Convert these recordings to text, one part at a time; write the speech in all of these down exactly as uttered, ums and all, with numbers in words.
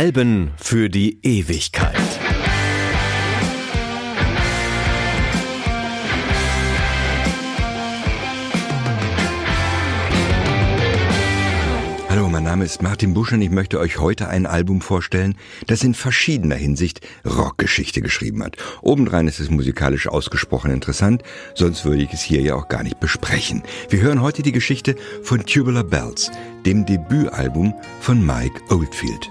Alben für die Ewigkeit. Hallo, mein Name ist Martin Busch und ich möchte euch heute ein Album vorstellen, das in verschiedener Hinsicht Rockgeschichte geschrieben hat. Obendrein ist es musikalisch ausgesprochen interessant, sonst würde ich es hier ja auch gar nicht besprechen. Wir hören heute die Geschichte von Tubular Bells, dem Debütalbum von Mike Oldfield.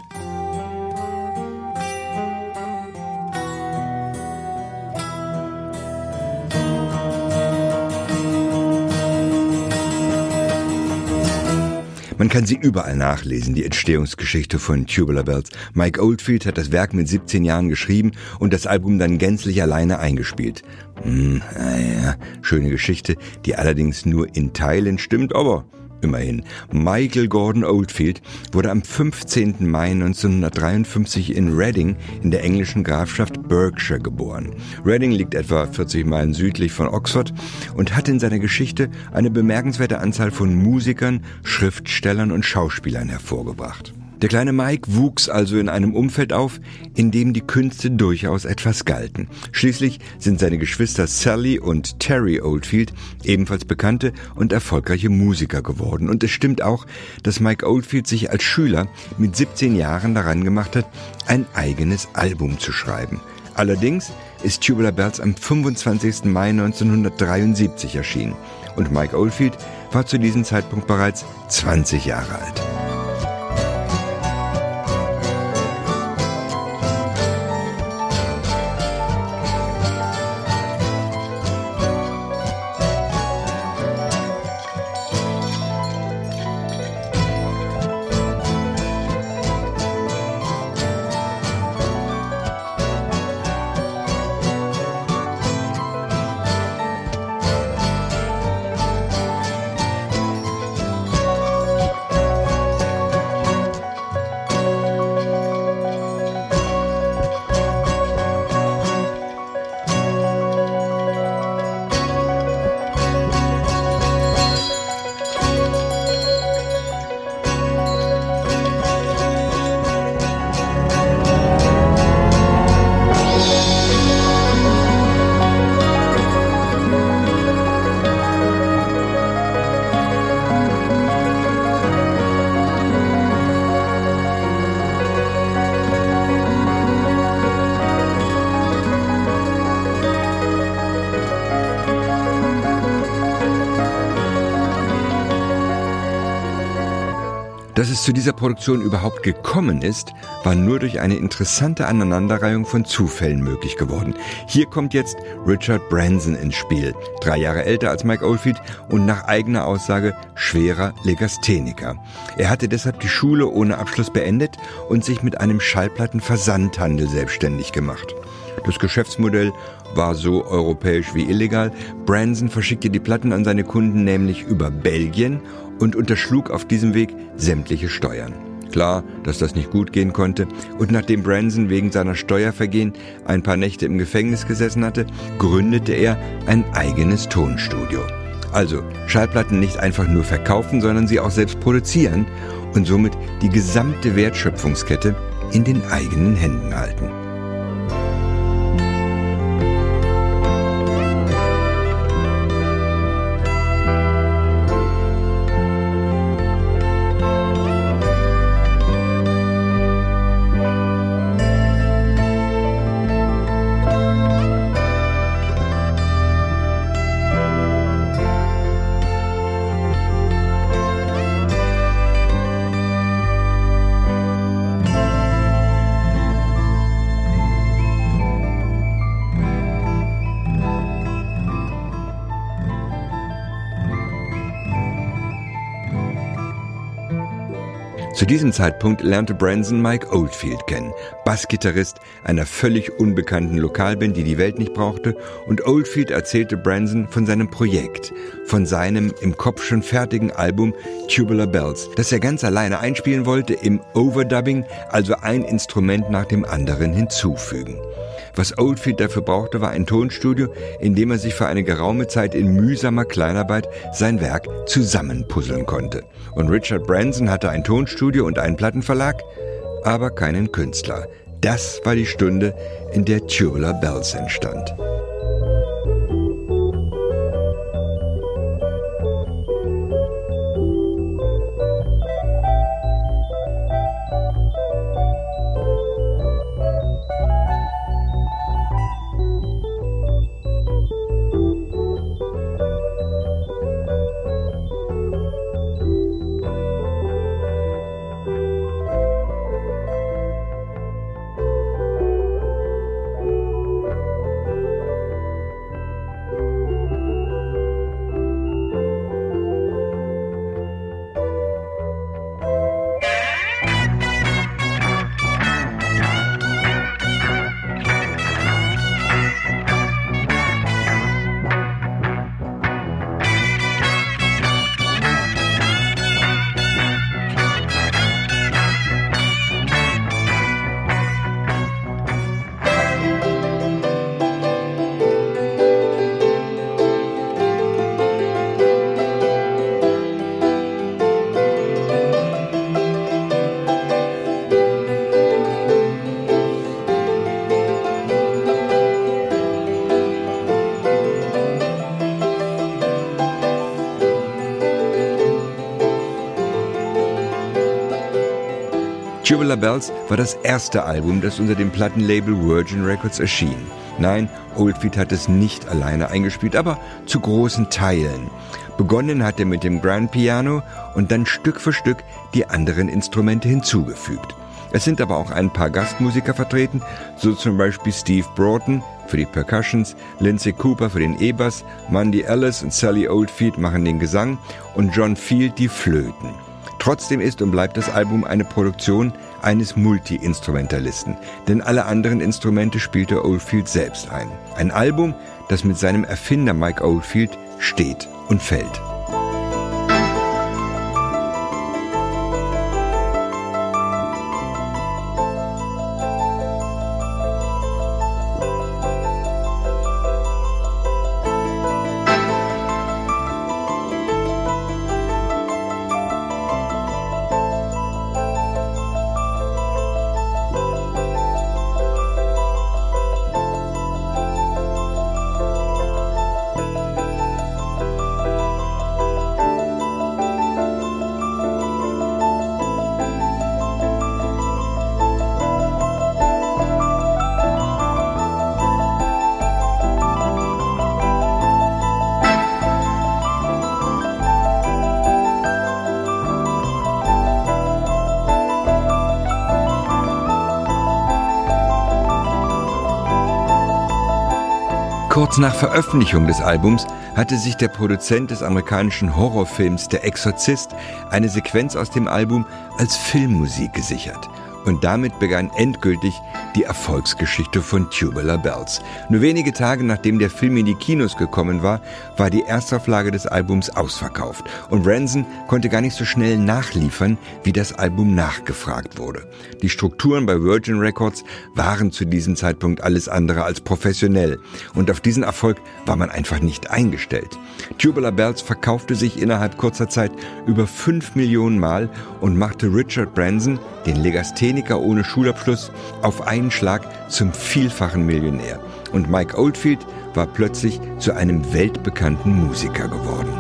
Man kann sie überall nachlesen, die Entstehungsgeschichte von Tubular Bells. Mike Oldfield hat das Werk mit siebzehn Jahren geschrieben und das Album dann gänzlich alleine eingespielt. Hm, naja, schöne Geschichte, die allerdings nur in Teilen stimmt, aber immerhin. Michael Gordon Oldfield wurde am fünfzehnten Mai neunzehnhundertdreiundfünfzig in Reading in der englischen Grafschaft Berkshire geboren. Reading liegt etwa vierzig Meilen südlich von Oxford und hat in seiner Geschichte eine bemerkenswerte Anzahl von Musikern, Schriftstellern und Schauspielern hervorgebracht. Der kleine Mike wuchs also in einem Umfeld auf, in dem die Künste durchaus etwas galten. Schließlich sind seine Geschwister Sally und Terry Oldfield ebenfalls bekannte und erfolgreiche Musiker geworden. Und es stimmt auch, dass Mike Oldfield sich als Schüler mit siebzehn Jahren daran gemacht hat, ein eigenes Album zu schreiben. Allerdings ist Tubular Bells am fünfundzwanzigsten Mai neunzehnhundertdreiundsiebzig erschienen. Und Mike Oldfield war zu diesem Zeitpunkt bereits zwanzig Jahre alt. Dass es zu dieser Produktion überhaupt gekommen ist, war nur durch eine interessante Aneinanderreihung von Zufällen möglich geworden. Hier kommt jetzt Richard Branson ins Spiel, drei Jahre älter als Mike Oldfield und nach eigener Aussage schwerer Legastheniker. Er hatte deshalb die Schule ohne Abschluss beendet und sich mit einem Schallplattenversandhandel selbstständig gemacht. Das Geschäftsmodell war so europäisch wie illegal. Branson verschickte die Platten an seine Kunden nämlich über Belgien und unterschlug auf diesem Weg sämtliche Steuern. Klar, dass das nicht gut gehen konnte, und nachdem Branson wegen seiner Steuervergehen ein paar Nächte im Gefängnis gesessen hatte, gründete er ein eigenes Tonstudio. Also Schallplatten nicht einfach nur verkaufen, sondern sie auch selbst produzieren und somit die gesamte Wertschöpfungskette in den eigenen Händen halten. Zu diesem Zeitpunkt lernte Branson Mike Oldfield kennen, Bassgitarrist einer völlig unbekannten Lokalband, die die Welt nicht brauchte, und Oldfield erzählte Branson von seinem Projekt, von seinem im Kopf schon fertigen Album Tubular Bells, das er ganz alleine einspielen wollte im Overdubbing, also ein Instrument nach dem anderen hinzufügen. Was Oldfield dafür brauchte, war ein Tonstudio, in dem er sich für eine geraume Zeit in mühsamer Kleinarbeit sein Werk zusammenpuzzeln konnte. Und Richard Branson hatte ein Tonstudio und einen Plattenverlag, aber keinen Künstler. Das war die Stunde, in der Tubular Bells entstand. Tubular Bells war das erste Album, das unter dem Plattenlabel Virgin Records erschien. Nein, Oldfield hat es nicht alleine eingespielt, aber zu großen Teilen. Begonnen hat er mit dem Grand Piano und dann Stück für Stück die anderen Instrumente hinzugefügt. Es sind aber auch ein paar Gastmusiker vertreten, so zum Beispiel Steve Broughton für die Percussions, Lindsay Cooper für den E-Bass, Mandy Ellis und Sally Oldfield machen den Gesang und John Field die Flöten. Trotzdem ist und bleibt das Album eine Produktion eines Multi-Instrumentalisten, denn alle anderen Instrumente spielte Oldfield selbst ein. Ein Album, das mit seinem Erfinder Mike Oldfield steht und fällt. Kurz nach Veröffentlichung des Albums hatte sich der Produzent des amerikanischen Horrorfilms Der Exorzist eine Sequenz aus dem Album als Filmmusik gesichert. Und damit begann endgültig die Erfolgsgeschichte von Tubular Bells. Nur wenige Tage nachdem der Film in die Kinos gekommen war, war die Erstauflage des Albums ausverkauft. Und Branson konnte gar nicht so schnell nachliefern, wie das Album nachgefragt wurde. Die Strukturen bei Virgin Records waren zu diesem Zeitpunkt alles andere als professionell. Und auf diesen Erfolg war man einfach nicht eingestellt. Tubular Bells verkaufte sich innerhalb kurzer Zeit über fünf Millionen Mal und machte Richard Branson, den Legastheniker ohne Schulabschluss, auf einen Schlag zum vielfachen Millionär. Und Mike Oldfield war plötzlich zu einem weltbekannten Musiker geworden.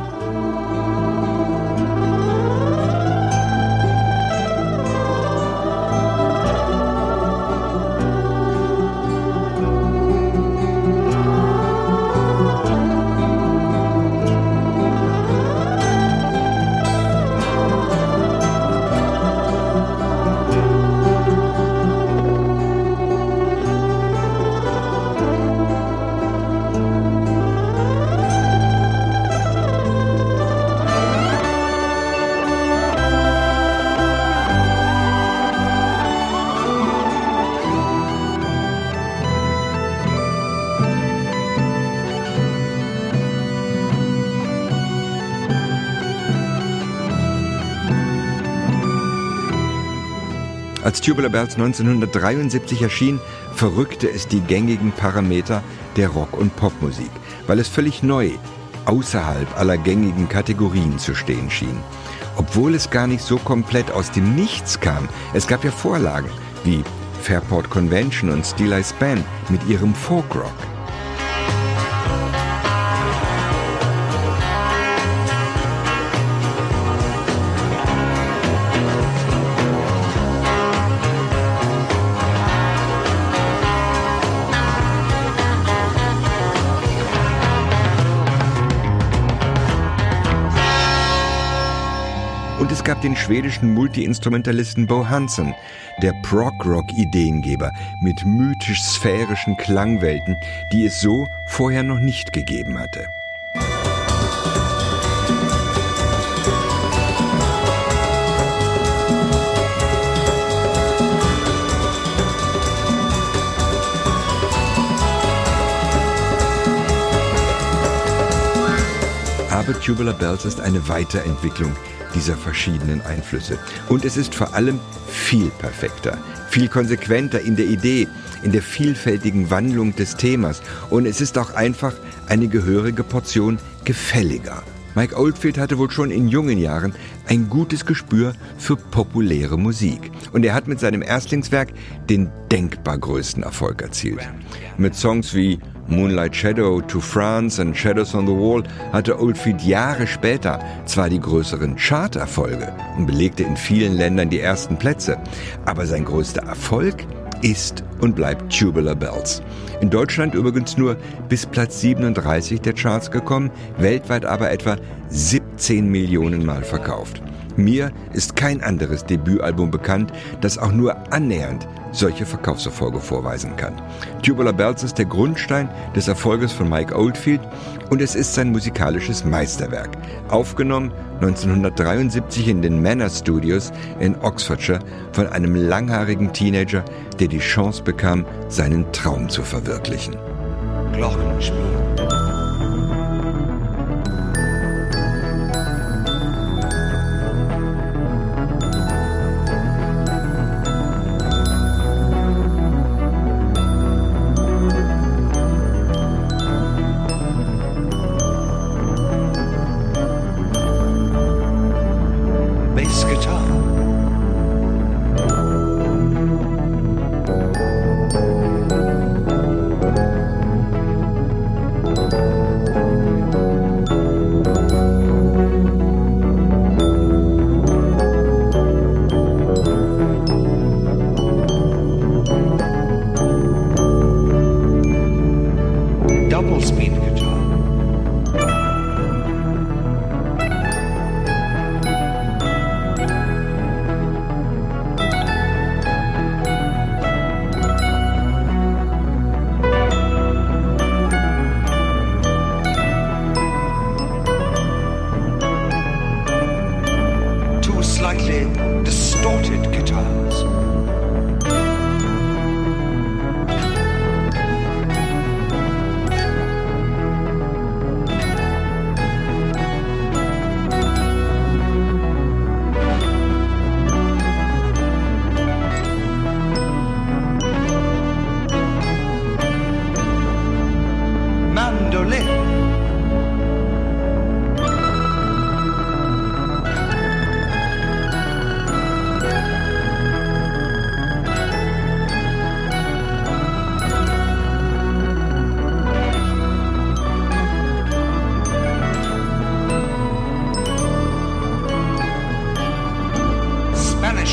Als Tubular Bells neunzehnhundertdreiundsiebzig erschien, verrückte es die gängigen Parameter der Rock- und Popmusik, weil es völlig neu, außerhalb aller gängigen Kategorien zu stehen schien. Obwohl es gar nicht so komplett aus dem Nichts kam. Es gab ja Vorlagen wie Fairport Convention und Steeleye Span mit ihrem Folkrock. Und es gab den schwedischen Multiinstrumentalisten Bo Hansen, der Prog-Rock-Ideengeber mit mythisch-sphärischen Klangwelten, die es so vorher noch nicht gegeben hatte. Aber Tubular Bells ist eine Weiterentwicklung dieser verschiedenen Einflüsse. Und es ist vor allem viel perfekter, viel konsequenter in der Idee, in der vielfältigen Wandlung des Themas. Und es ist auch einfach eine gehörige Portion gefälliger. Mike Oldfield hatte wohl schon in jungen Jahren ein gutes Gespür für populäre Musik. Und er hat mit seinem Erstlingswerk den denkbar größten Erfolg erzielt. Mit Songs wie Moonlight Shadow, To France und Shadows on the Wall hatte Oldfield Jahre später zwar die größeren Charterfolge und belegte in vielen Ländern die ersten Plätze, aber sein größter Erfolg ist und bleibt Tubular Bells. In Deutschland übrigens nur bis Platz siebenunddreißig der Charts gekommen, weltweit aber etwa siebzehn Millionen Mal verkauft. Mir ist kein anderes Debütalbum bekannt, das auch nur annähernd solche Verkaufserfolge vorweisen kann. Tubular Bells ist der Grundstein des Erfolges von Mike Oldfield und es ist sein musikalisches Meisterwerk. Aufgenommen neunzehnhundertdreiundsiebzig in den Manor Studios in Oxfordshire von einem langhaarigen Teenager, der die Chance bekam, seinen Traum zu verwirklichen. Glockenspiel.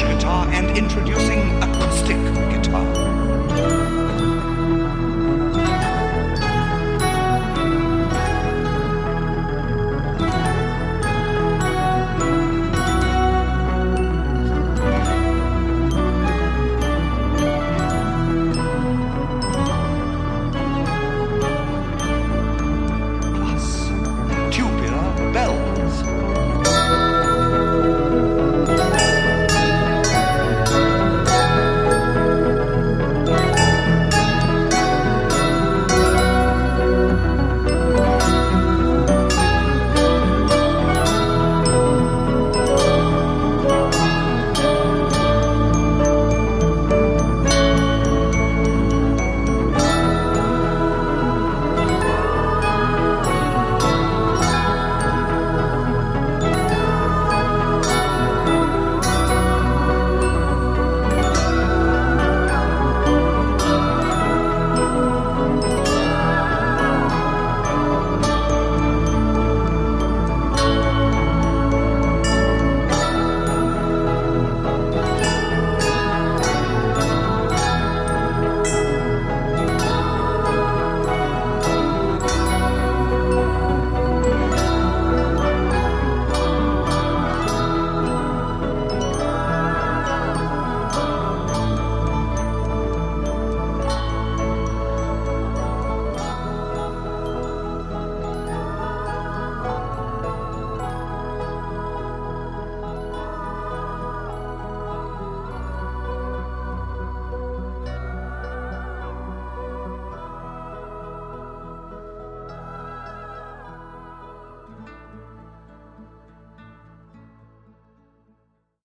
Guitar and introducing acoustic guitar.